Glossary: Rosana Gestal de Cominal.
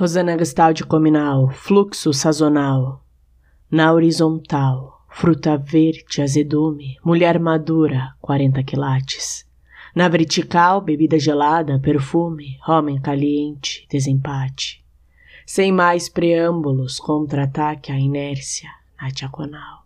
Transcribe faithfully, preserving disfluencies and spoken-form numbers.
Rosana Gestal de Cominal, fluxo sazonal. Na horizontal, fruta verde, azedume, mulher madura, quarenta quilates. Na vertical, bebida gelada, perfume, homem caliente, desempate. Sem mais preâmbulos, contra-ataque à inércia, na diagonal.